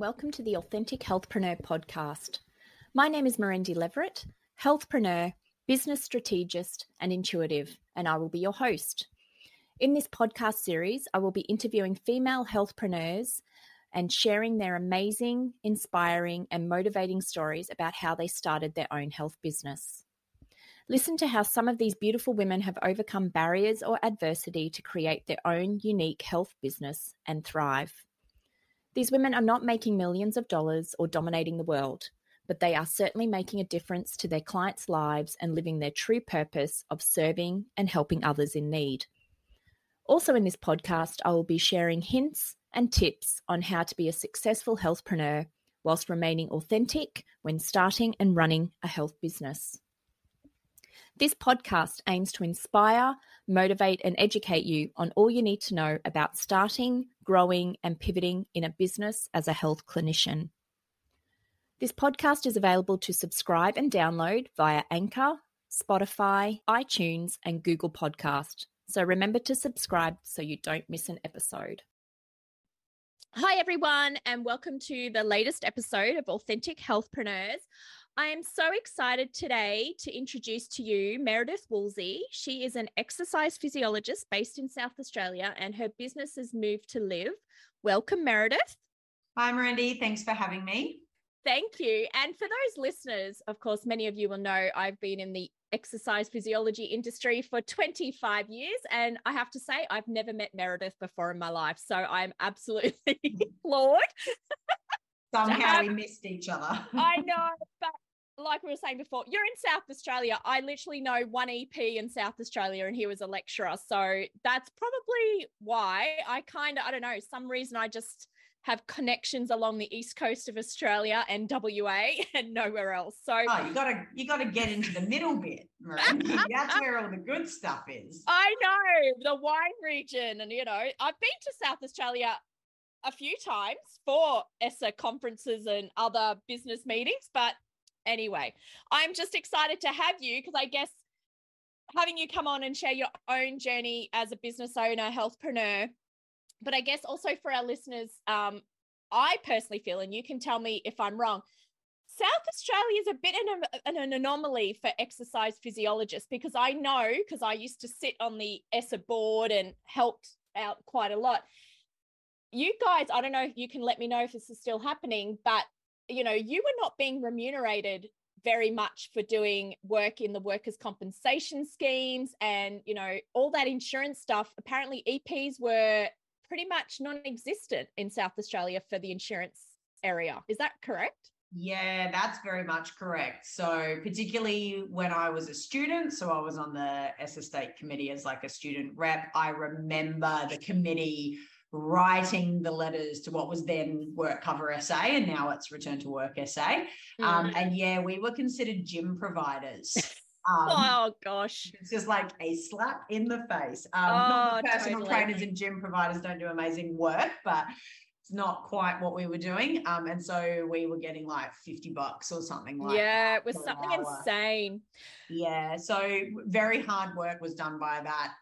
and welcome to the Authentic Healthpreneur podcast. My name is Mirandi Leverett, healthpreneur, business strategist and intuitive, and I will be your host. In this podcast series, I will be interviewing female healthpreneurs and sharing their amazing, inspiring and motivating stories about how they started their own health business. Listen to how some of these beautiful women have overcome barriers or adversity to create their own unique health business and thrive. These women are not making millions of dollars or dominating the world, but they are certainly making a difference to their clients' lives and living their true purpose of serving and helping others in need. Also in this podcast, I will be sharing hints and tips on how to be a successful healthpreneur whilst remaining authentic when starting and running a health business. This podcast aims to inspire, motivate, and educate you on all you need to know about starting, growing, and pivoting in a business as a health clinician. This podcast is available to subscribe and download via Anchor, Spotify, iTunes, and Google Podcast. So remember to subscribe so you don't miss an episode. Hi, everyone, and welcome to the latest episode of Authentic Healthpreneurs. I am so excited today to introduce to you Meredith Woolsey. She is an exercise physiologist based in South Australia, and her business is Move to Live. Welcome, Meredith. Hi, Mirandi. Thanks for having me. Thank you. And for those listeners, of course, many of you will know I've been in the exercise physiology industry for 25 years. And I have to say, I've never met Meredith before in my life. So I'm absolutely floored. Somehow we missed each other. I know, but like we were saying before, you're in South Australia. I literally know one EP in South Australia and he was a lecturer. So that's probably why I some reason I just have connections along the east coast of Australia and WA and nowhere else. So you gotta get into the middle bit, Miranda. That's where all the good stuff is. I know, the wine region. And, you know, I've been to South Australia a few times for ESSA conferences and other business meetings. But anyway, I'm just excited to have you because I guess having you come on and share your own journey as a business owner, healthpreneur, but I guess also for our listeners, I personally feel, and you can tell me if I'm wrong, South Australia is a bit an anomaly for exercise physiologists because I know, because I used to sit on the ESSA board and helped out quite a lot. You guys, I don't know if you can let me know if this is still happening, but, you know, you were not being remunerated very much for doing work in the workers' compensation schemes and, you know, all that insurance stuff. Apparently EPs were pretty much non-existent in South Australia for the insurance area. Is that correct? Yeah, that's very much correct. So particularly when I was a student, so I was on the ESSA State Committee as like a student rep, I remember the committee writing the letters to what was then WorkCover SA and now it's Return to Work SA. And yeah, we were considered gym providers. Oh gosh. It's just like a slap in the face. Not that personal trainers and gym providers don't do amazing work, but it's not quite what we were doing. And so we were getting like $50 or something like that. Yeah, it was something insane. Yeah. So very hard work was done by that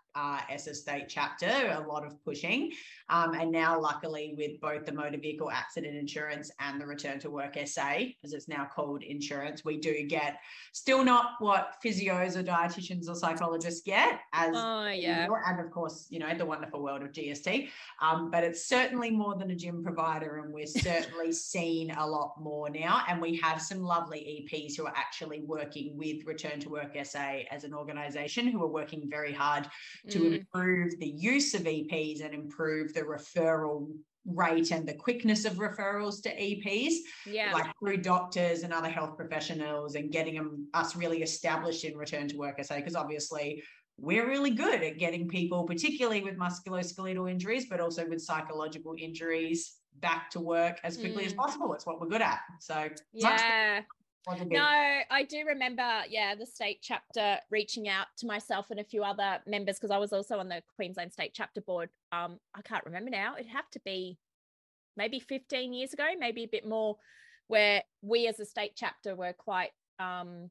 ESSA state chapter, a lot of pushing. And now luckily with both the motor vehicle accident insurance and the Return to Work SA, as it's now called insurance, we do get still not what physios or dietitians or psychologists get as and of course, you know, the wonderful world of GST. But it's certainly more than a gym provider and we're certainly seen a lot more now. And we have some lovely EPs who are actually working with Return to Work SA as an organisation who are working very hard to improve the use of EPs and improve the referral rate and the quickness of referrals to EPs, like through doctors and other health professionals and getting us really established in Return to Work SA, because obviously we're really good at getting people, particularly with musculoskeletal injuries, but also with psychological injuries, back to work as quickly as possible. It's what we're good at. So yeah. No, I do remember, the state chapter reaching out to myself and a few other members because I was also on the Queensland State Chapter Board. I can't remember now. It'd have to be maybe 15 years ago, maybe a bit more, where we as a state chapter were quite gung-ho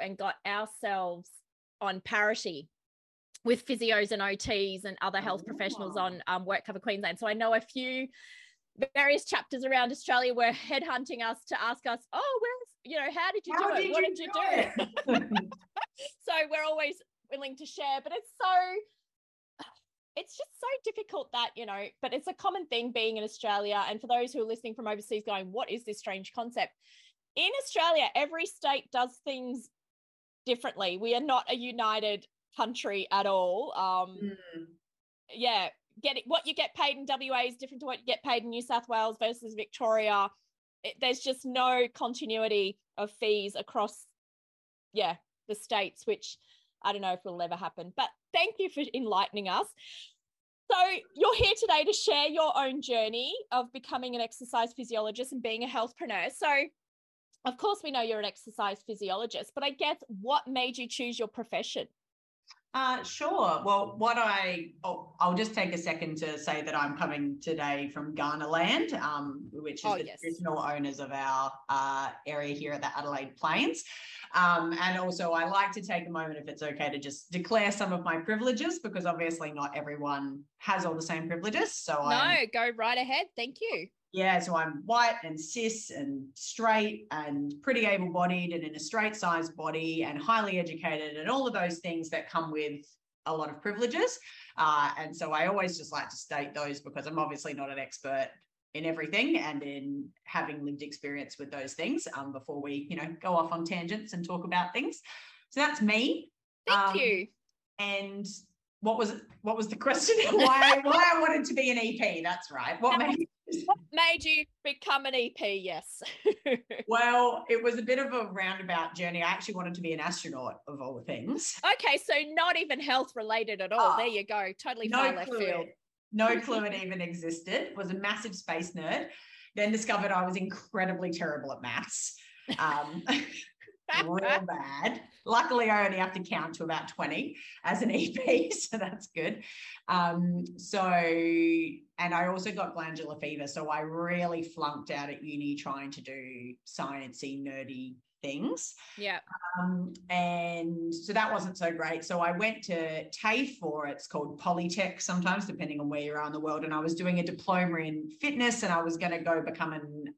and got ourselves on parity with physios and OTs and other health professionals on WorkCover Queensland. So I know a few various chapters around Australia were headhunting us to ask us, oh, where's, you know, how did you do it? What did you do? So we're always willing to share, but it's just so difficult that, you know, but it's a common thing being in Australia. And for those who are listening from overseas going, what is this strange concept? In Australia, every state does things differently. We are not a united country at all. Yeah. What you get paid in WA is different to what you get paid in New South Wales versus Victoria. There's just no continuity of fees across, the states, which I don't know if will ever happen. But thank you for enlightening us. So you're here today to share your own journey of becoming an exercise physiologist and being a healthpreneur. So, of course, we know you're an exercise physiologist, but I guess what made you choose your profession? Sure. Well, I'll just take a second to say that I'm coming today from Ghana land, which is traditional owners of our area here at the Adelaide Plains. And also I like to take a moment, if it's okay, to just declare some of my privileges, because obviously not everyone has all the same privileges. Go right ahead. Thank you. Yeah, so I'm white and cis and straight and pretty able-bodied and in a straight-sized body and highly educated and all of those things that come with a lot of privileges. And so I always just like to state those, because I'm obviously not an expert in everything and in having lived experience with those things before we, go off on tangents and talk about things. So that's me. Thank you. And what was the question? why I wanted to be an EP? That's right. What made you become an EP? Yes. Well, it was a bit of a roundabout journey. I actually wanted to be an astronaut, of all the things. Okay, so not even health related at all. There you go. Totally far left field. No clue it even existed. Was a massive space nerd. Then discovered I was incredibly terrible at maths. Real bad. Luckily, I only have to count to about 20 as an EP, so that's good. And I also got glandular fever, so I really flunked out at uni trying to do sciencey, nerdy things. Yeah. And so that wasn't so great. So I went to TAFE, or it's called Polytech sometimes, depending on where you are in the world. And I was doing a diploma in fitness, and I was going to go become an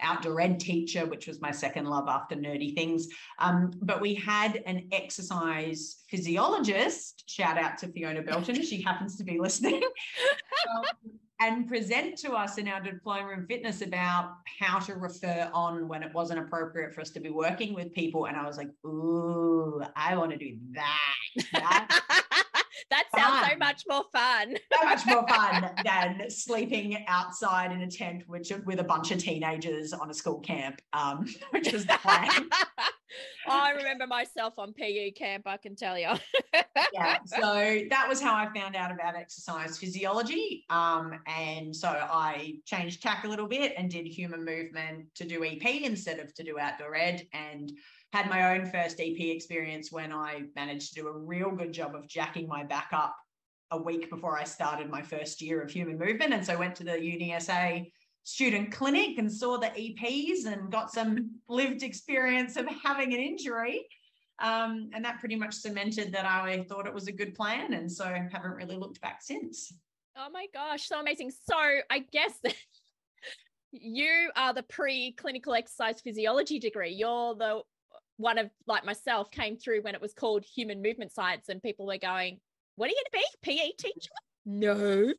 outdoor ed teacher, which was my second love after nerdy things. But we had an exercise physiologist, shout out to Fiona Belton, she happens to be listening, and present to us in our diploma in fitness about how to refer on when it wasn't appropriate for us to be working with people. And I was like, ooh, I want to do that. That sounds so much more fun. So much more fun than sleeping outside in a tent with a bunch of teenagers on a school camp, which was the plan. I remember myself on PE camp, I can tell you. Yeah, so that was how I found out about exercise physiology. And so I changed tack a little bit and did human movement to do EP instead of to do outdoor ed, and had my own first EP experience when I managed to do a real good job of jacking my back up a week before I started my first year of human movement. And so I went to the UniSA student clinic and saw the EPs and got some lived experience of having an injury. And that pretty much cemented that I thought it was a good plan. And so I haven't really looked back since. Oh my gosh, so amazing. So I guess you are the pre-clinical exercise physiology degree. You're the one of, like myself, came through when it was called human movement science and people were going, what are you going to be, PE teacher? No.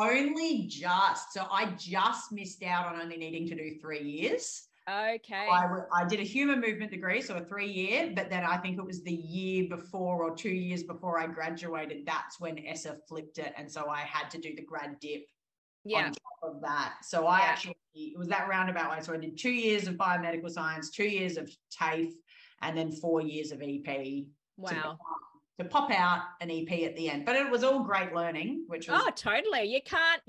Only just. So I just missed out on only needing to do 3 years. Okay. I did a human movement degree, so a 3-year, but then I think it was the year before or 2 years before I graduated, that's when ESSA flipped it. And so I had to do the grad dip on top of that. So I actually, it was that roundabout way. So I did 2 years of biomedical science, 2 years of TAFE, and then 4 years of EP. Wow. To pop out an EP at the end. But it was all great learning, which was... Oh, totally. You can't,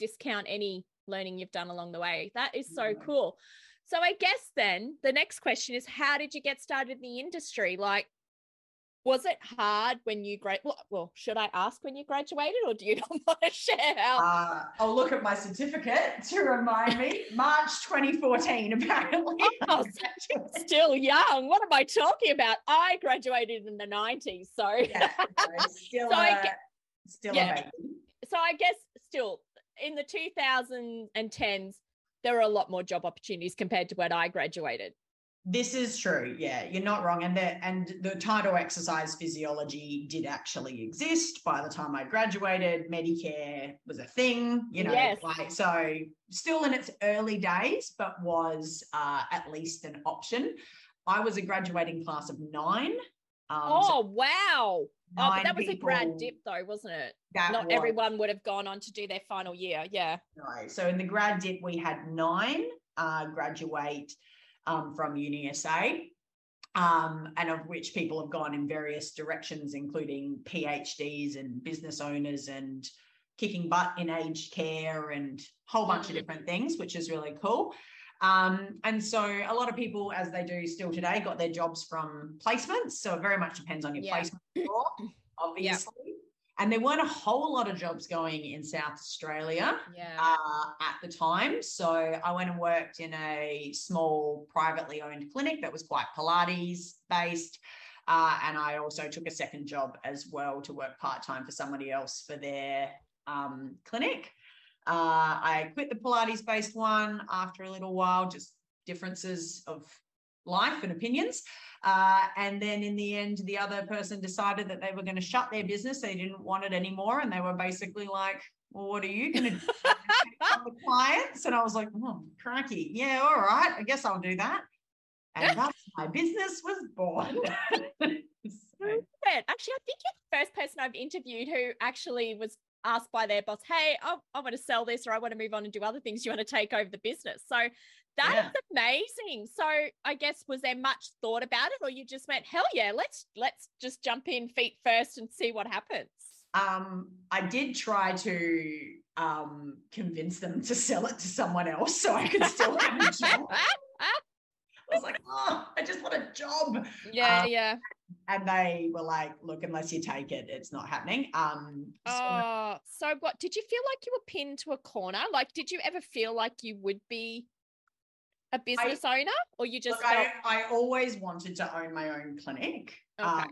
discount any learning you've done along the way. That is so cool. So I guess then the next question is, how did you get started in the industry? Like, was it hard when you graduated? Well, should I ask when you graduated, or do you not want to share? I'll look at my certificate to remind me. March 2014, apparently. Oh, so still young. What am I talking about? I graduated in the 90s, so. Yeah, still a baby. so I guess still in the 2010s, there were a lot more job opportunities compared to when I graduated. This is true. Yeah, you're not wrong. And the tidal exercise physiology did actually exist by the time I graduated. Medicare was a thing, yes. So still in its early days, but was at least an option. I was a graduating class of 9. Wow. Oh, but that was a grad dip though, wasn't it? Not everyone would have gone on to do their final year. Yeah. No. So in the grad dip, we had 9 graduate from UniSA, and of which people have gone in various directions, including PhDs and business owners and kicking butt in aged care and a whole bunch of different things, which is really cool. And so a lot of people, as they do still today, got their jobs from placements. So it very much depends on your placement score, obviously. Yeah. And there weren't a whole lot of jobs going in South Australia at the time. So I went and worked in a small privately owned clinic that was quite Pilates based. And I also took a second job as well to work part-time for somebody else for their clinic. I quit the Pilates-based one after a little while, just differences of life and opinions. And then in the end, the other person decided that they were going to shut their business. They didn't want it anymore. And they were basically like, well, what are you going to do with clients? And I was like, oh, crikey. Yeah, all right. I guess I'll do that. And that's my business was born. Actually, I think you're the first person I've interviewed who actually was asked by their boss, hey, I want to sell this, or I want to move on and do other things. Do you want to take over the business? So that's amazing. So I guess, was there much thought about it, or you just went, hell yeah, let's just jump in feet first and see what happens? I did try to convince them to sell it to someone else so I could still have a job. I was like, oh, I just want a job. Yeah. And they were like, look, unless you take it, it's not happening. So what, did you feel like you were pinned to a corner? Like, did you ever feel like you would be a business owner, or you just I always wanted to own my own clinic. Okay.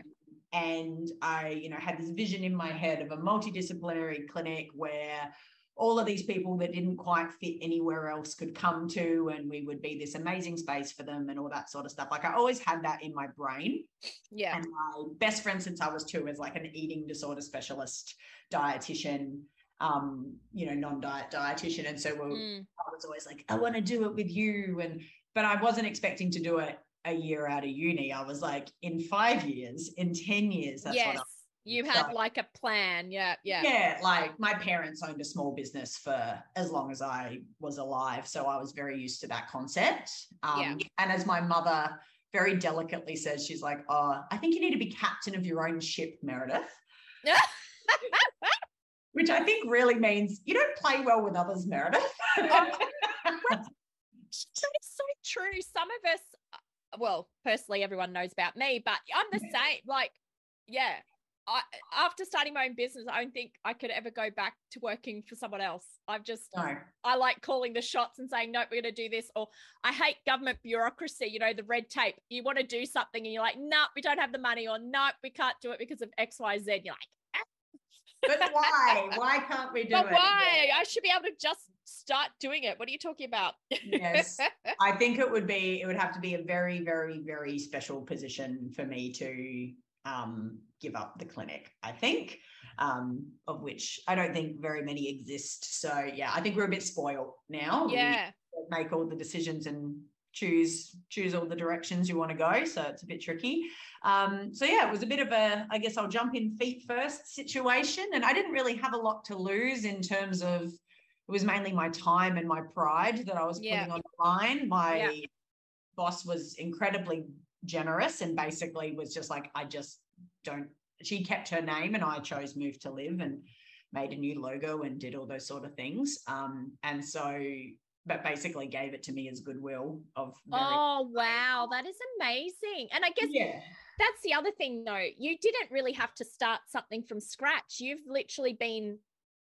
And I, had this vision in my head of a multidisciplinary clinic where all of these people that didn't quite fit anywhere else could come to, and we would be this amazing space for them and all that sort of stuff. Like, I always had that in my brain. Yeah. And my best friend since I was 2 is like an eating disorder specialist, dietitian, non-diet dietitian. And so I was always like, I want to do it with you. But I wasn't expecting to do it a year out of uni. I was like, in 5 years, in 10 years, that's what you had like a plan. Yeah. Like, my parents owned a small business for as long as I was alive. So I was very used to that concept. And as my mother very delicately says, she's like, oh, I think you need to be captain of your own ship, Meredith. Which I think really means you don't play well with others, Meredith. That is so true. Some of us, well, personally, everyone knows about me, but I'm the same. Like, yeah. After starting my own business, I don't think I could ever go back to working for someone else. I like calling the shots and saying, nope, we're going to do this. Or I hate government bureaucracy, the red tape. You want to do something and you're like, no, we don't have the money, or no, we can't do it because of X, Y, Z. You're like, but why? Why can't we do it? But why? I should be able to just start doing it. What are you talking about? Yes. I think it would have to be a very, very, very special position for me to give up the clinic, I think, of which I don't think very many exist. So yeah, I think we're a bit spoiled now. Yeah. We make all the decisions and choose all the directions you want to go. So it's a bit tricky. So yeah, it was a bit of a, I guess I'll jump in feet first situation. And I didn't really have a lot to lose in terms of, it was mainly my time and my pride that I was putting on the line. My boss was incredibly generous and basically was just like, she kept her name and I chose Move to Live and made a new logo and did all those sort of things. And so, but basically gave it to me as goodwill of. Oh, wow. That is amazing. And I guess that's the other thing though. You didn't really have to start something from scratch. You've literally been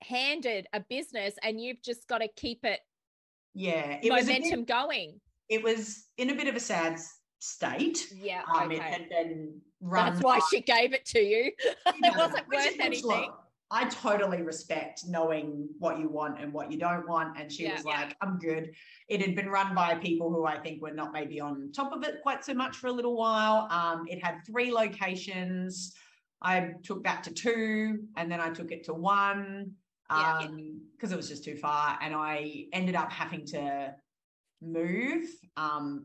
handed a business and you've just got to keep it. Yeah. It was going. It was in a bit of a sad state. Yeah. It had been run. That's why she gave it to you. It wasn't worth anything. I totally respect knowing what you want and what you don't want. And she was like, I'm good. It had been run by people who I think were not maybe on top of it quite so much for a little while. It had 3 locations. I took that to 2 and then I took it to 1 because it was just too far. And I ended up having to move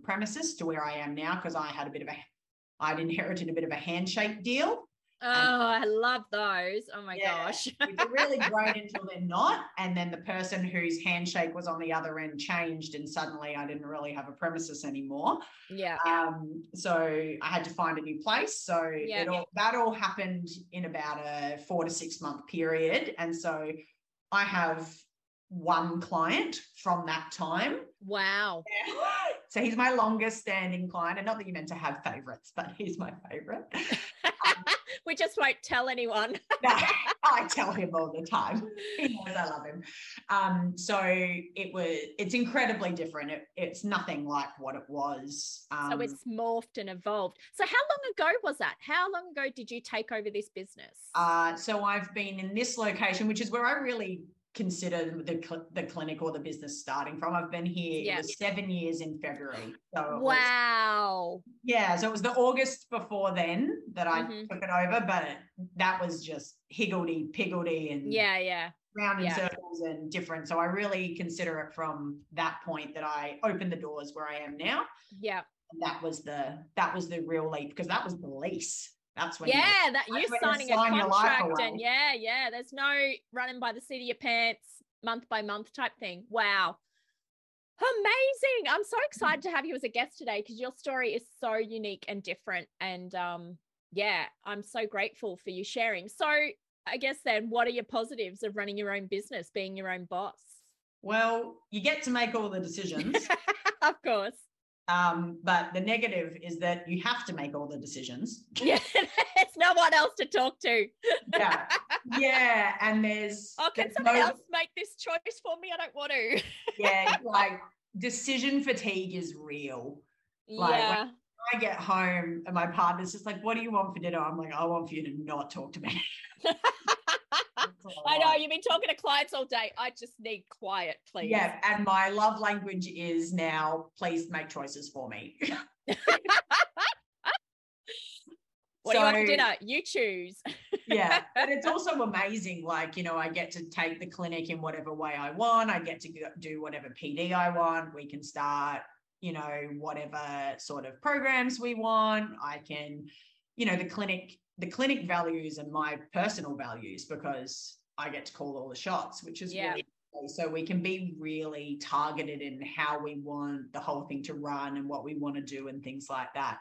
premises to where I am now because I had a bit of a, I'd inherited a bit of a handshake deal. Oh, and I love those. Oh, my gosh. It's really great until they're not. And then the person whose handshake was on the other end changed and suddenly I didn't really have a premises anymore. Yeah. So I had to find a new place. So that all happened in about a 4 to 6 month period. And so I have 1 client from that time. Wow. Yeah. So he's my longest standing client. And not that you're meant to have favourites, but he's my favourite. We just won't tell anyone. No, I tell him all the time. He knows I love him. So it's incredibly different. It's nothing like what it was. So it's morphed and evolved. So how long ago was that? How long ago did you take over this business? So I've been in this location, which is where I really consider the clinic or the business starting from. I've been here 7 years in February. So wow. So it was the August before then that I took it over, but that was just higgledy-piggledy and round in circles and different. So I really consider it from that point that I opened the doors where I am now. Yeah. And that was the real leap because that was the lease. That's when you're signing a contract and there's no running by the seat of your pants month by month type thing. Wow. Amazing. I'm so excited to have you as a guest today because your story is so unique and different. And I'm so grateful for you sharing. So I guess then what are your positives of running your own business, being your own boss? Well, you get to make all the decisions. Of course. But the negative is that you have to make all the decisions. Yeah, it's no one else to talk to. Yeah, and there's... Oh, can someone else make this choice for me? I don't want to. Like decision fatigue is real. Like, when I get home and my partner's just like, what do you want for dinner? I'm like, I want for you to not talk to me. I know, you've been talking to clients all day. I just need quiet, please. Yeah, and my love language is now, please make choices for me. What do you want for dinner? You choose. Yeah, but it's also amazing. Like, you know, I get to take the clinic in whatever way I want. I get to do whatever PD I want. We can start, you know, whatever sort of programs we want. I can, you know, the clinic values and my personal values because I get to call all the shots, which is really cool. So we can be really targeted in how we want the whole thing to run and what we want to do and things like that.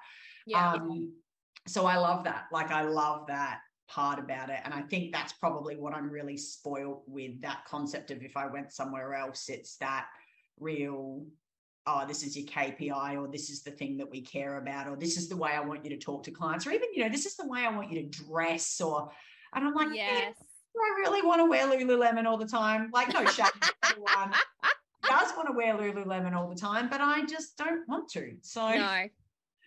So I love that. Like, I love that part about it. And I think that's probably what I'm really spoiled with, that concept of if I went somewhere else, it's that real, oh, this is your KPI, or this is the thing that we care about, or this is the way I want you to talk to clients, or even, you know, this is the way I want you to dress, or, and I'm like, do I really want to wear Lululemon all the time? Like, no shame. Everyone does want to wear Lululemon all the time, but I just don't want to. So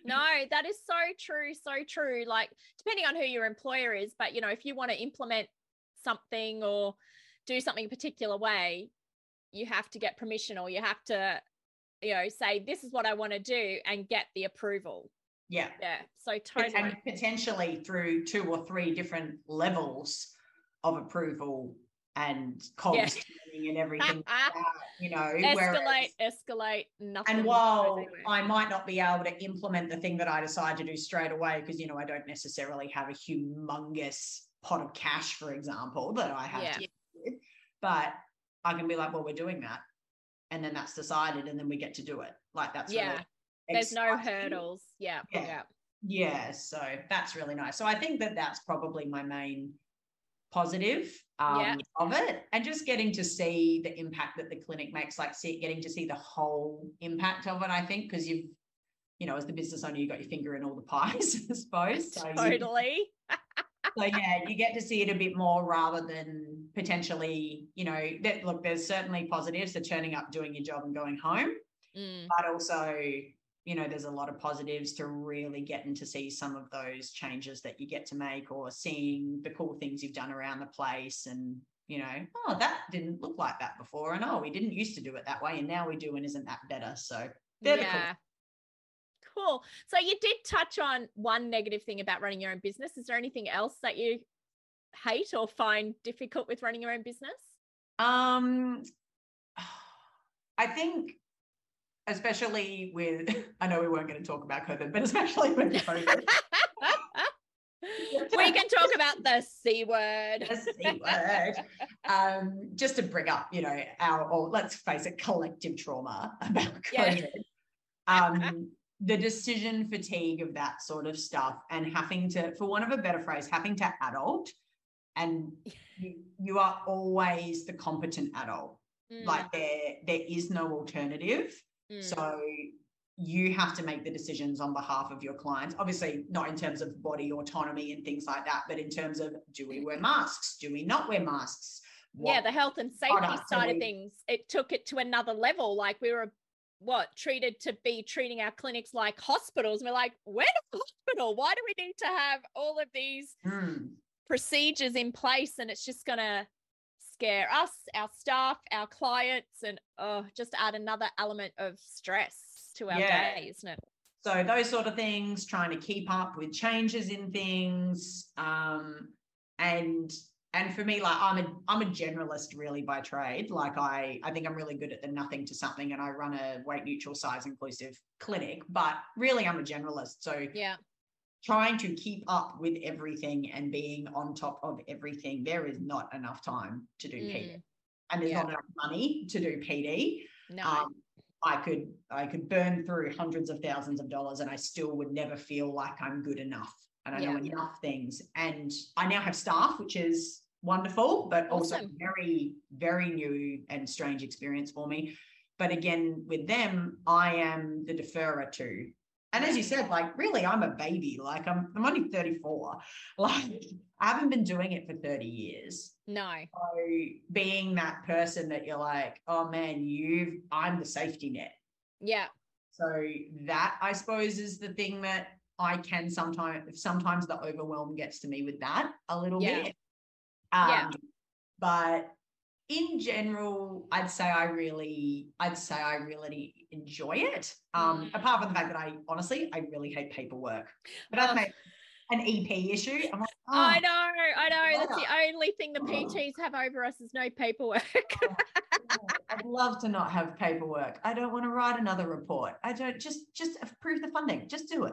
no, that is so true. So true. Like, depending on who your employer is, but you know, if you want to implement something or do something a particular way, you have to get permission, or you have to, you know, say this is what I want to do and get the approval. So totally. And potentially through 2 or 3 different levels of approval and cogs and everything. You know, escalate nothing. And while I might not be able to implement the thing that I decide to do straight away, because, you know, I don't necessarily have a humongous pot of cash, for example, that I have to deal with, but I can be like, well, we're doing that. And then that's decided, and then we get to do it. Like, that's really there's no hurdles. So that's really nice. So I think that that's probably my main positive of it, and just getting to see the impact that the clinic makes. Like, getting to see the whole impact of it. I think because you've, you know, as the business owner, you got your finger in all the pies, I suppose. So totally. So, you get to see it a bit more rather than potentially, you know, there's certainly positives to turning up, doing your job and going home, but also you know, there's a lot of positives to really getting to see some of those changes that you get to make, or seeing the cool things you've done around the place, and, you know, oh, that didn't look like that before, and oh, we didn't used to do it that way, and now we do, and isn't that better? So they're the cool. So you did touch on one negative thing about running your own business. Is there anything else that you hate or find difficult with running your own business? I think especially with, I know we weren't going to talk about COVID, but especially with COVID. We can talk about the C word. The C word. Just to bring up, you know, or let's face it, collective trauma about COVID. Yeah. The decision fatigue of that sort of stuff, and having to, for want of a better phrase, having to adult, and you are always the competent adult. Mm. Like there is no alternative. Mm. So you have to make the decisions on behalf of your clients. Obviously not in terms of body autonomy and things like that, but in terms of, do we wear masks? Do we not wear masks? What the health and safety side of things, it took it to another level. Like we were treated to be treating our clinics like hospitals, and we're like, we're a hospital, why do we need to have all of these procedures in place? And it's just gonna scare us, our staff, our clients, and just add another element of stress to our day, isn't it? So those sort of things, trying to keep up with changes in things, and for me, like I'm a generalist really by trade. Like I think I'm really good at the nothing to something, and I run a weight neutral, size inclusive clinic, but really I'm a generalist. So trying to keep up with everything and being on top of everything, there is not enough time to do PD, and there's not enough money to do PD. No. I could burn through hundreds of thousands of dollars, and I still would never feel like I'm good enough. And I know enough things. And I now have staff, which is wonderful, but also very, very new and strange experience for me. But again, with them, I am the deferrer too. And as you said, like, really, I'm a baby. Like, I'm only 34. Like, I haven't been doing it for 30 years. No. So being that person that you're like, oh, man, I'm the safety net. Yeah. So that, I suppose, is the thing that I can sometimes the overwhelm gets to me with that a little bit. But in general, I'd say I really enjoy it. Apart from the fact that I honestly really hate paperwork, but that's an EP issue. I'm like, I know. That's the only thing the PTs have over us is no paperwork. I'd love to not have paperwork. I don't want to write another report. I don't just approve the funding. Just do it.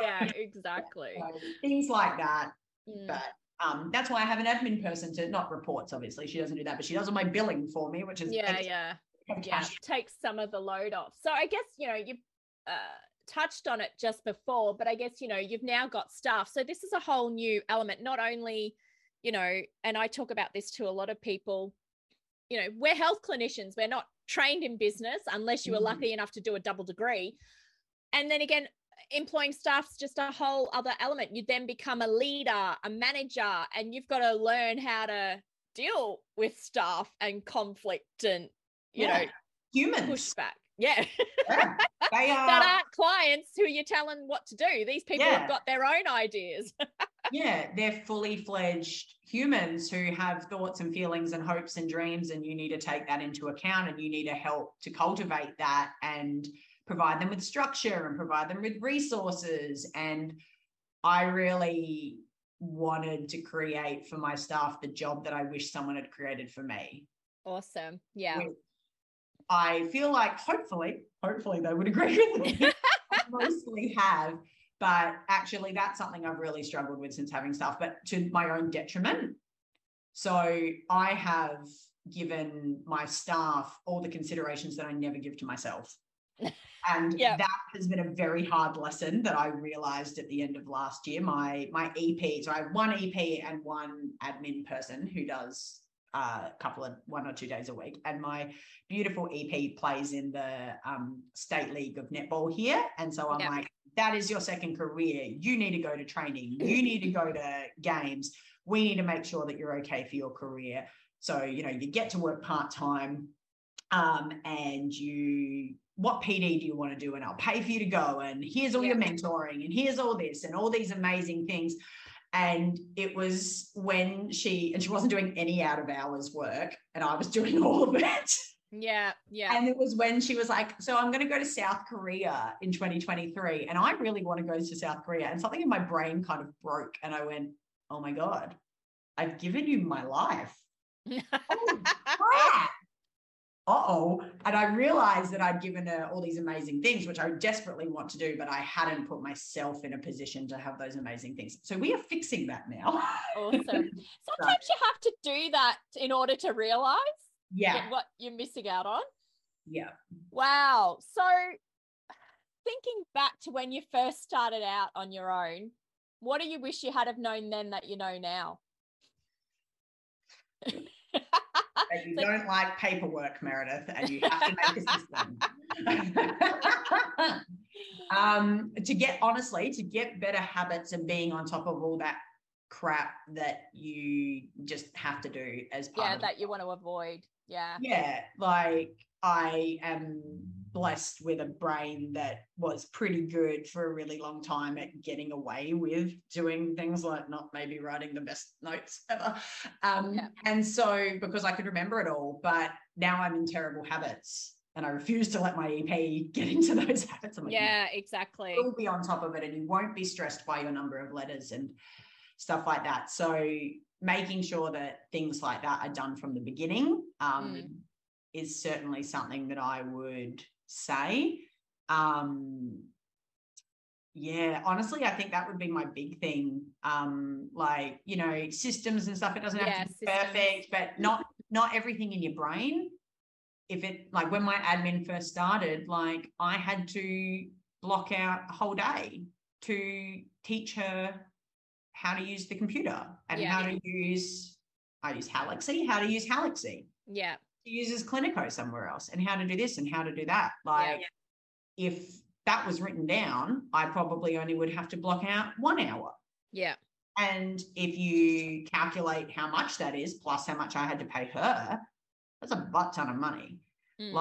Yeah, exactly. So, things like that. Mm. But that's why I have an admin person to not reports. Obviously, she doesn't do that, but she does all my billing for me, which is takes some of the load off. So I guess you've touched on it just before, but I guess you've now got staff. So this is a whole new element. Not only and I talk about this to a lot of people. We're health clinicians. We're not trained in business unless you were lucky enough to do a double degree. And then again, employing staff's just a whole other element. You then become a leader, a manager, and you've got to learn how to deal with staff and conflict and, you know, humans pushback. Yeah. Yeah. They are... that aren't clients who you're telling what to do. These people have got their own ideas. They're fully fledged humans who have thoughts and feelings and hopes and dreams, and you need to take that into account, and you need to help to cultivate that and provide them with structure and provide them with resources. And I really wanted to create for my staff the job that I wish someone had created for me. Awesome. Yeah. I feel like hopefully they would agree with me. I mostly have. But actually, that's something I've really struggled with since having staff, but to my own detriment. So I have given my staff all the considerations that I never give to myself. And that has been a very hard lesson that I realized at the end of last year. My EP, so I have one EP and one admin person who does one or two days a week, and my beautiful EP plays in the state league of netball here, and so I'm like, that is your second career. You need to go to training, you need to go to games, we need to make sure that you're okay for your career. So you get to work part-time, and you what PD do you want to do? And I'll pay for you to go. And here's all your mentoring and here's all this and all these amazing things. And it was when she wasn't doing any out of hours work and I was doing all of it. Yeah. Yeah. And it was when she was like, so I'm going to go to South Korea in 2023. And I really want to go to South Korea. And something in my brain kind of broke. And I went, oh my God, I've given you my life. Oh, crap. Uh-oh. And I realized that I'd given her all these amazing things, which I desperately want to do, but I hadn't put myself in a position to have those amazing things. So we are fixing that now. Awesome. Sometimes you have to do that in order to realize what you're missing out on. Yeah. Wow. So thinking back to when you first started out on your own, what do you wish you had have known then that you know now? But you don't like paperwork, Meredith, and you have to make a system. To get better habits and being on top of all that crap that you just have to do as part of that you want to avoid. Yeah. Yeah. Like I am blessed with a brain that was pretty good for a really long time at getting away with doing things like not maybe writing the best notes ever. And so because I could remember it all, but now I'm in terrible habits and I refuse to let my EP get into those habits. I'm like, exactly. You'll be on top of it and you won't be stressed by your number of letters and stuff like that. So making sure that things like that are done from the beginning is certainly something that I would say. Honestly, I think that would be my big thing. Systems and stuff, it doesn't have to be perfect, but not everything in your brain. If it, like when my admin first started, like I had to block out a whole day to teach her how to use the computer and how to use Halaxy. Yeah. She uses Clinico somewhere else and how to do this and how to do that. Like if that was written down, I probably only would have to block out 1 hour. Yeah. And if you calculate how much that is plus how much I had to pay her, that's a butt ton of money. Mm.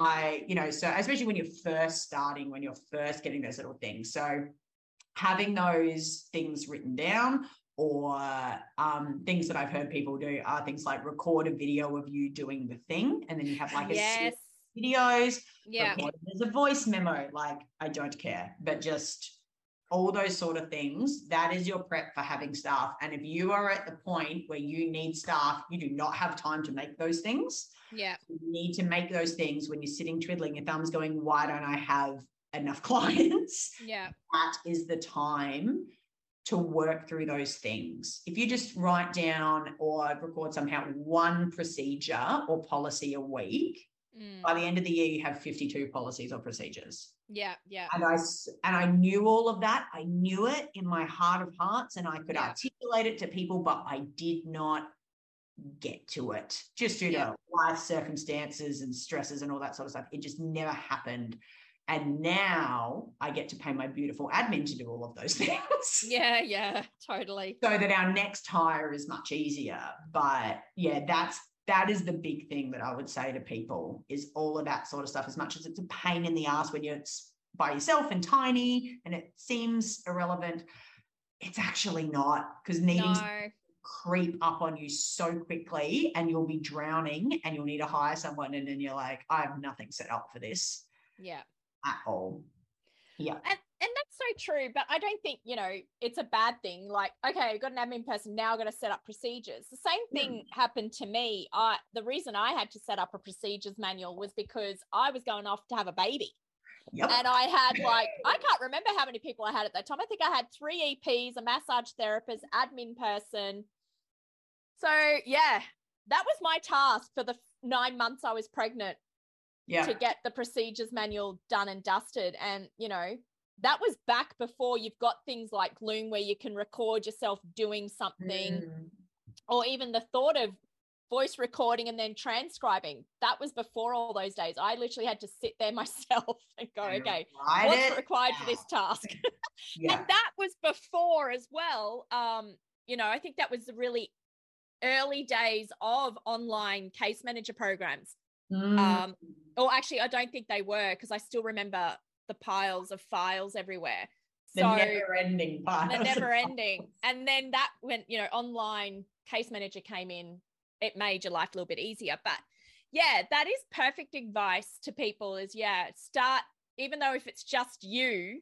So especially when you're first starting, when you're first getting those little things. So having those things written down, or things that I've heard people do are things like record a video of you doing the thing and then you have like a series of videos. Yeah. There's a voice memo, like I don't care, but just all those sort of things. That is your prep for having staff. And if you are at the point where you need staff, you do not have time to make those things. Yeah. You need to make those things when you're sitting twiddling your thumbs going, why don't I have enough clients? Yeah. That is the time to work through those things. If you just write down or record somehow one procedure or policy a week, by the end of the year, you have 52 policies or procedures. Yeah, yeah. And I knew all of that. I knew it in my heart of hearts and I could articulate it to people, but I did not get to it just due to life circumstances and stresses and all that sort of stuff. It just never happened. And now I get to pay my beautiful admin to do all of those things. Yeah, yeah, totally. So that our next hire is much easier. But yeah, that is the big thing that I would say to people is all of that sort of stuff, as much as it's a pain in the ass when you're by yourself and tiny and it seems irrelevant, it's actually not, because needings creep up on you so quickly and you'll be drowning and you'll need to hire someone and then you're like, I have nothing set up for this. Yeah. At all. Yeah. And that's so true, but I don't think, it's a bad thing. Like, okay, I've got an admin person, now I've got to set up procedures. The same thing happened to me. The reason I had to set up a procedures manual was because I was going off to have a baby. Yep. And I had I can't remember how many people I had at that time. I think I had 3 EPs, a massage therapist, admin person. So yeah, that was my task for the 9 months I was pregnant. Yeah. To get the procedures manual done and dusted. And, that was back before you've got things like Loom where you can record yourself doing something or even the thought of voice recording and then transcribing. That was before all those days. I literally had to sit there myself and go, okay, what's required for this task? And that was before as well. I think that was the really early days of online case manager programs. Or actually, I don't think they were, because I still remember the piles of files everywhere. So, the never-ending piles. The never-ending. And then that went, you know, online case manager came in. It made your life a little bit easier. But, yeah, that is perfect advice to people is, yeah, start, even though if it's just you,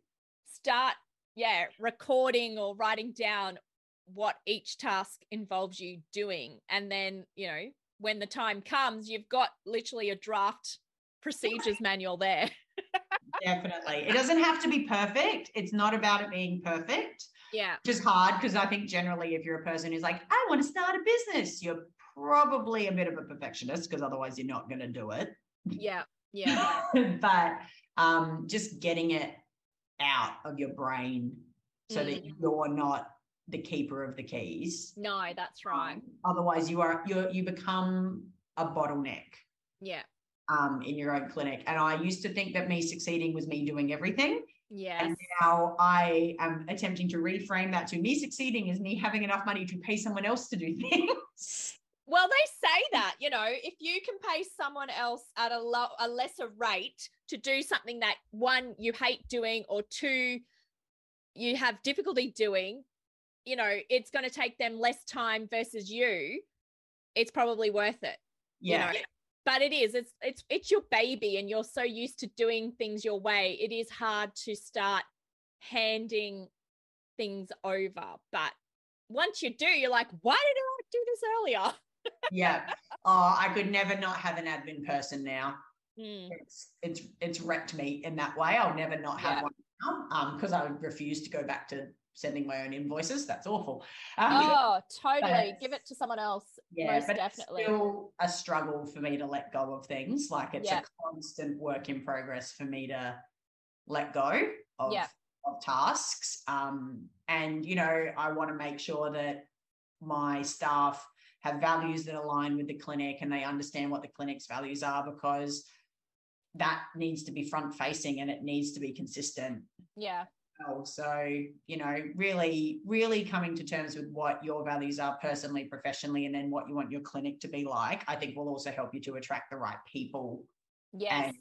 start, yeah, recording or writing down what each task involves you doing. And then, you know, when the time comes, you've got literally a draft procedures manual there. Definitely. It doesn't have to be perfect. It's not about it being perfect. Yeah. Which is hard, because I think generally if you're a person who's like, I want to start a business, you're probably a bit of a perfectionist, because otherwise you're not going to do it. Yeah. Yeah. But just getting it out of your brain so that you're not the keeper of the keys. No, that's right. Otherwise you become a bottleneck. Yeah. In your own clinic. And I used to think that me succeeding was me doing everything. Yes. And now I am attempting to reframe that to me succeeding is me having enough money to pay someone else to do things. Well, they say that, you know, if you can pay someone else at a lesser rate to do something that, one, you hate doing, or two, you have difficulty doing, you know, it's going to take them less time versus you, it's probably worth it. Yeah. You know? But it is, it's your baby, and you're so used to doing things your way. It is hard to start handing things over. But once you do, you're like, why didn't I do this earlier? Yeah. Oh, I could never not have an admin person now. It's wrecked me in that way. I'll never not have one now, because I refuse to go back to sending my own invoices. That's awful. Totally. Give it to someone else. Yeah, most definitely. It's still a struggle for me to let go of things. Like it's a constant work in progress for me to let go of tasks. And, you know, I want to make sure that my staff have values that align with the clinic and they understand what the clinic's values are, because that needs to be front-facing and it needs to be consistent. Yeah. So, you know, really, really coming to terms with what your values are personally, professionally, and then what you want your clinic to be like, I think will also help you to attract the right people. Yes. And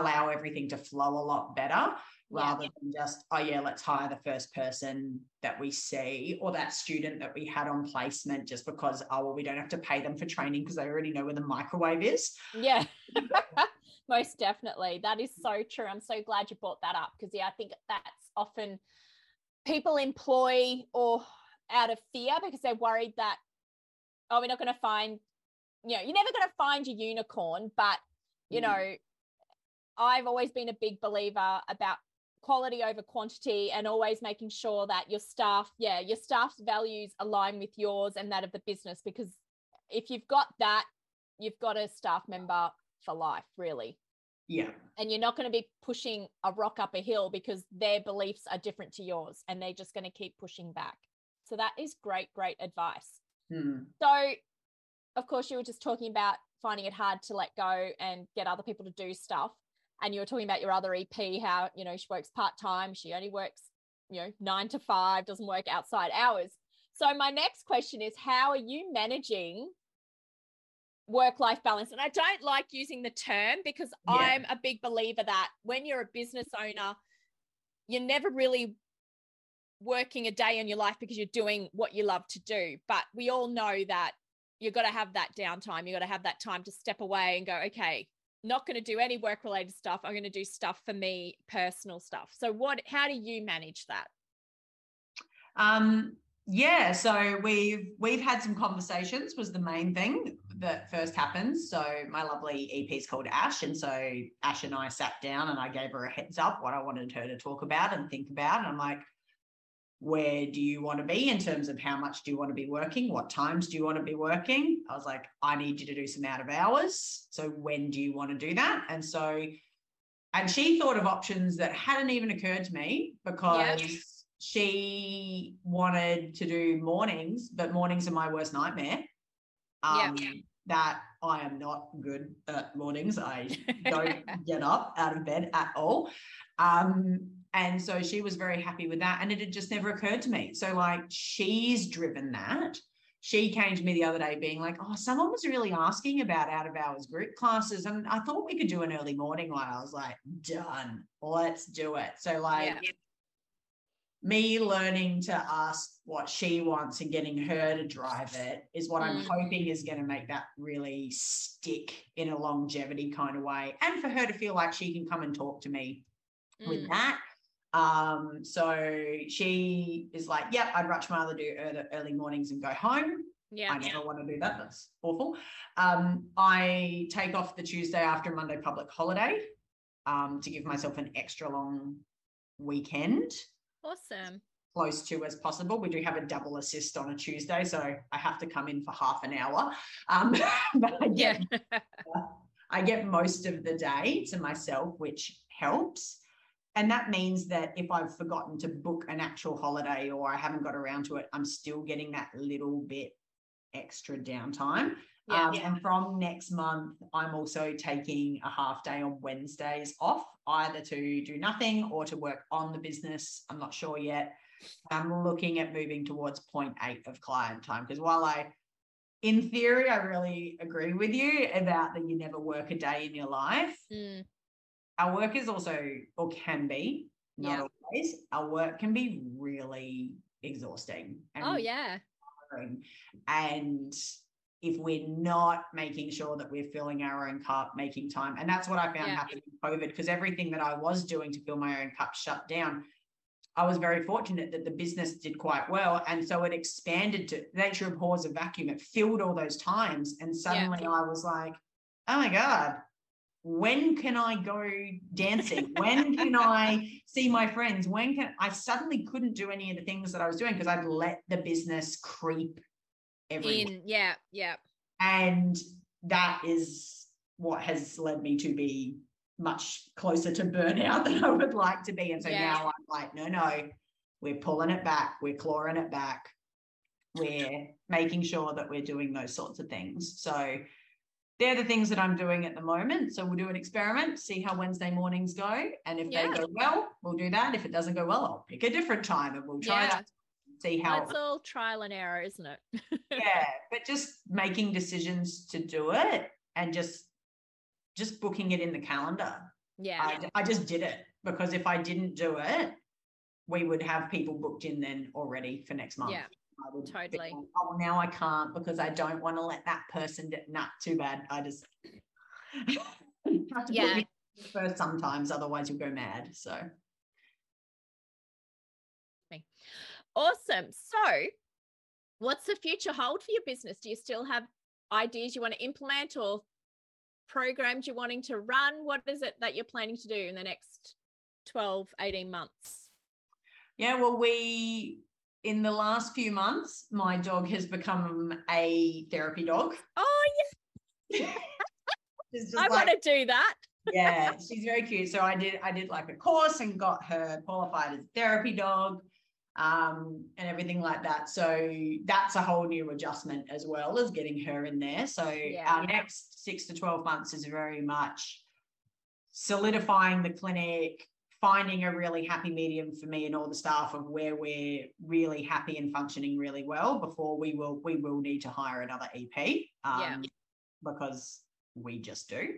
allow everything to flow a lot better rather than just, let's hire the first person that we see, or that student that we had on placement just because, we don't have to pay them for training because they already know where the microwave is. Yeah. Most definitely. That is so true. I'm so glad you brought that up, because I think that's often people employ or out of fear, because they're worried that, we're not going to find, you know, you're never going to find your unicorn. But, you know, I've always been a big believer about quality over quantity, and always making sure that your staff, your staff's values align with yours and that of the business, because if you've got that, you've got a staff member for life, really. Yeah. And you're not going to be pushing a rock up a hill because their beliefs are different to yours, and they're just going to keep pushing back. So that is great advice. So of course you were just talking about finding it hard to let go and get other people to do stuff, and you were talking about your other EP, how, you know, she works part-time, she only works, you know, 9 to 5, doesn't work outside hours. So my next question is, how are you managing work-life balance? And I don't like using the term, because I'm a big believer that when you're a business owner, you're never really working a day in your life because you're doing what you love to do. But we all know that you've got to have that downtime. You've got to have that time to step away and go, okay, not going to do any work-related stuff. I'm going to do stuff for me, personal stuff. So how do you manage that? So we've had some conversations was the main thing that first happened. So my lovely EP is called Ash. And so Ash and I sat down and I gave her a heads up what I wanted her to talk about and think about. And I'm like, where do you want to be in terms of how much do you want to be working? What times do you want to be working? I was like, I need you to do some out of hours. So when do you want to do that? And so, and she thought of options that hadn't even occurred to me, because she wanted to do mornings, but mornings are my worst nightmare. That I am not good at mornings. I don't get up out of bed at all. And so she was very happy with that. And it had just never occurred to me. So like she's driven that. she came to me the other day being like, oh, someone was really asking about out-of-hours group classes, and I thought we could do an early morning one. I was like, done. Let's do it. So, like, me learning to ask what she wants and getting her to drive it is what I'm hoping is going to make that really stick in a longevity kind of way, and for her to feel like she can come and talk to me with that. So she is like, yep, I'd much rather do early mornings and go home. Yeah, I never want to do that. That's awful. I take off the Tuesday after Monday public holiday to give myself an extra long weekend. Awesome. Close to as possible. We do have a double assist on a Tuesday, so I have to come in for half an hour. But I get, I get most of the day to myself, which helps. And that means that if I've forgotten to book an actual holiday or I haven't got around to it, I'm still getting that little bit extra downtime. And from next month, I'm also taking a half day on Wednesdays off, either to do nothing or to work on the business. I'm not sure yet. I'm looking at moving towards 0.8 of client time, because while in theory, I really agree with you about that you never work a day in your life. Our work is also, or can be, not always, our work can be really exhausting. And tiring. And if we're not making sure that we're filling our own cup, making time. And that's what I found happened in COVID, because everything that I was doing to fill my own cup shut down. I was very fortunate that the business did quite well. And so it expanded to nature abhors a vacuum. It filled all those times. And suddenly I was like, oh my God, when can I go dancing? When can I see my friends? I suddenly couldn't do any of the things that I was doing because I'd let the business creep in, and that is what has led me to be much closer to burnout than I would like to be. And so now I'm like, no, we're pulling it back, we're clawing it back, we're making sure that we're doing those sorts of things. So they're the things that I'm doing at the moment. So we'll do an experiment, see how Wednesday mornings go, and if they go well, we'll do that. If it doesn't go well, I'll pick a different time and we'll try that. See how it's all trial and error, isn't it? But just making decisions to do it and just booking it in the calendar. I just did it, because if I didn't do it, we would have people booked in then already for next month. I would totally be like, oh, now I can't because I don't want to let that person too bad. I just have to book it first sometimes, otherwise you'll go mad. So awesome. So what's the future hold for your business? Do you still have ideas you want to implement or programs you're wanting to run? What is it that you're planning to do in the next 12, 18 months? Yeah, well, in the last few months, my dog has become a therapy dog. Oh, yeah. I want to do that. Yeah, she's very cute. So I did like a course and got her qualified as a therapy dog. And everything like that. So that's a whole new adjustment as well as getting her in there. So our next 6 to 12 months is very much solidifying the clinic, finding a really happy medium for me and all the staff of where we're really happy and functioning really well before we will need to hire another EP because we just do.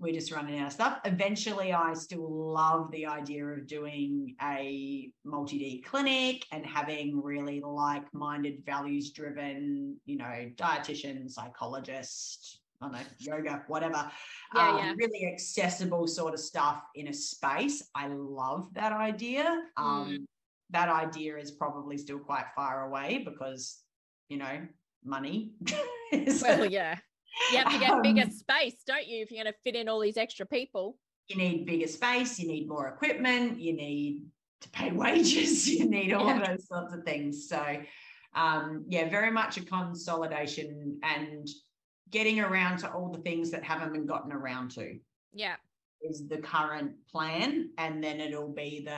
We're just running out of stuff. Eventually, I still love the idea of doing a multi-D clinic and having really like-minded, values-driven, dietitian, psychologist, I don't know, yoga, whatever, really accessible sort of stuff in a space. I love that idea. That idea is probably still quite far away because, money. You have to get bigger space, don't you, if you're going to fit in all these extra people? You need bigger space, you need more equipment, you need to pay wages, you need all of those sorts of things. So, very much a consolidation and getting around to all the things that haven't been gotten around to. Yeah. Is the current plan. And then it'll be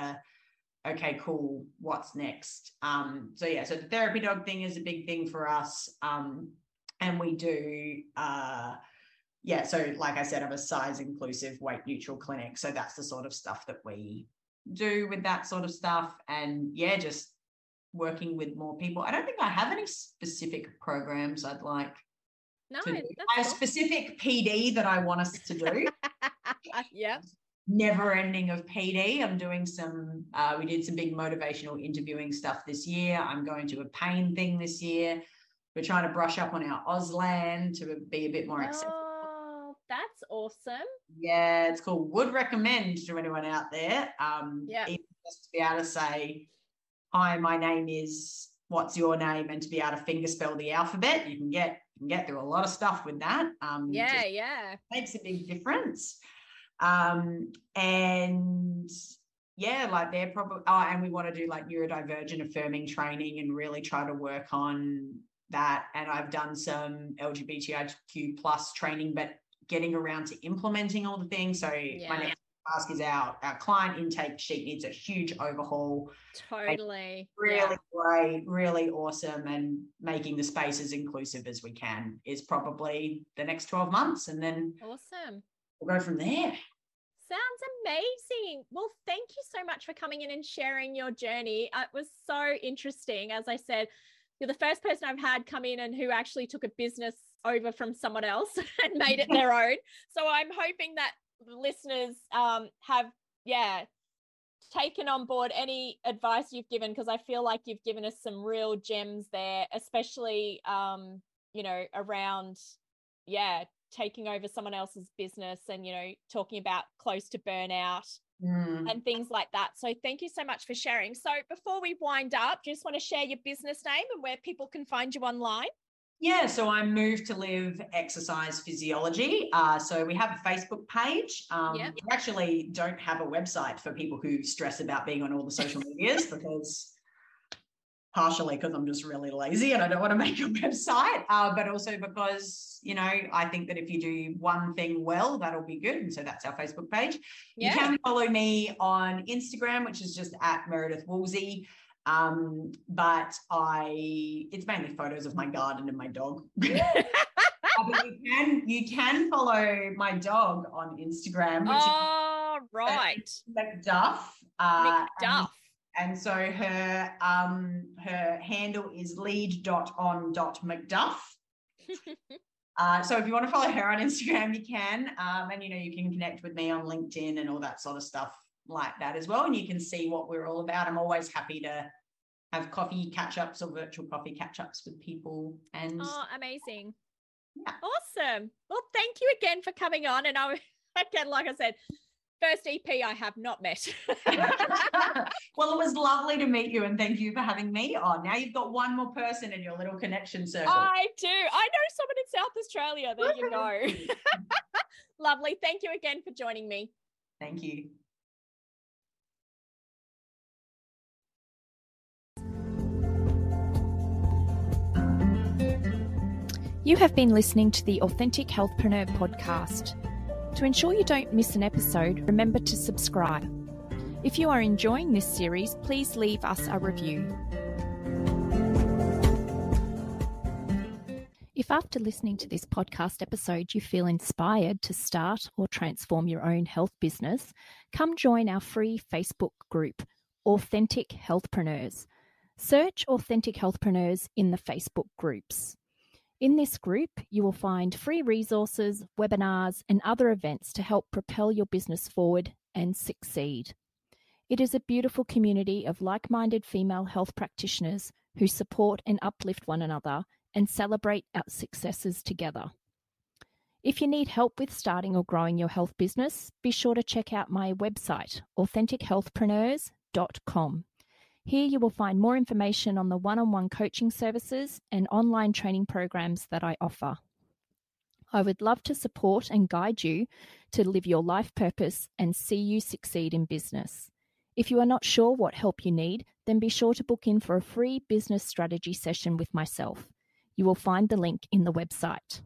okay, cool, what's next? So the therapy dog thing is a big thing for us. And we do, so like I said, I'm a size inclusive, weight neutral clinic. So that's the sort of stuff that we do with that sort of stuff. And just working with more people. I don't think I have any specific programs I'd like to do. I have a specific PD that I want us to do. Yeah. Never ending of PD. I'm doing some, we did some big motivational interviewing stuff this year. I'm going to a pain thing this year. We're trying to brush up on our Auslan to be a bit more accessible. Oh, that's awesome. Yeah, it's cool. Would recommend to anyone out there. Even just to be able to say, hi, my name is, what's your name? And to be able to fingerspell the alphabet, you can get through a lot of stuff with that. Makes a big difference. And we want to do like neurodivergent affirming training and really try to work on that. And I've done some LGBTIQ plus training, but getting around to implementing all the things. So my next task is our client intake sheet needs a huge overhaul. Totally. Really great, really awesome. And making the space as inclusive as we can is probably the next 12 months. And then awesome. We'll go from there. Sounds amazing. Well, thank you so much for coming in and sharing your journey. It was so interesting. As I said, you're the first person I've had come in and who actually took a business over from someone else and made it their own. So I'm hoping that listeners have, taken on board any advice you've given, because I feel like you've given us some real gems there, especially, around, taking over someone else's business and, talking about close to burnout and things like that. So thank you so much for sharing. So before we wind up, just want to share your business name and where people can find you online. Yeah, so I'm Move to Live Exercise Physiology. So we have a Facebook page. We actually don't have a website for people who stress about being on all the social medias because I'm just really lazy and I don't want to make a website, but also because, I think that if you do one thing well, that'll be good. And so that's our Facebook page. Yeah. You can follow me on Instagram, which is just at Meredith Woolsey. But it's mainly photos of my garden and my dog. But you can follow my dog on Instagram, which is right. MacDuff. MacDuff. And so her handle is lead.on.mcduff. So if you want to follow her on Instagram, you can. And you can connect with me on LinkedIn and all that sort of stuff like that as well. And you can see what we're all about. I'm always happy to have coffee catch-ups or virtual coffee catch-ups with people. And amazing. Yeah. Awesome. Well, thank you again for coming on. And like I said, first EP I have not met. Well, it was lovely to meet you and thank you for having me on. Now you've got one more person in your little connection circle. I do. I know someone in South Australia. There you go. Lovely. Thank you again for joining me. Thank you. You have been listening to the Authentic Healthpreneur podcast. To ensure you don't miss an episode, remember to subscribe. If you are enjoying this series, please leave us a review. If after listening to this podcast episode you feel inspired to start or transform your own health business, come join our free Facebook group, Authentic Healthpreneurs. Search Authentic Healthpreneurs in the Facebook groups. In this group, you will find free resources, webinars, and other events to help propel your business forward and succeed. It is a beautiful community of like-minded female health practitioners who support and uplift one another and celebrate our successes together. If you need help with starting or growing your health business, be sure to check out my website, AuthenticHealthpreneurs.com. Here you will find more information on the one-on-one coaching services and online training programs that I offer. I would love to support and guide you to live your life purpose and see you succeed in business. If you are not sure what help you need, then be sure to book in for a free business strategy session with myself. You will find the link in the website.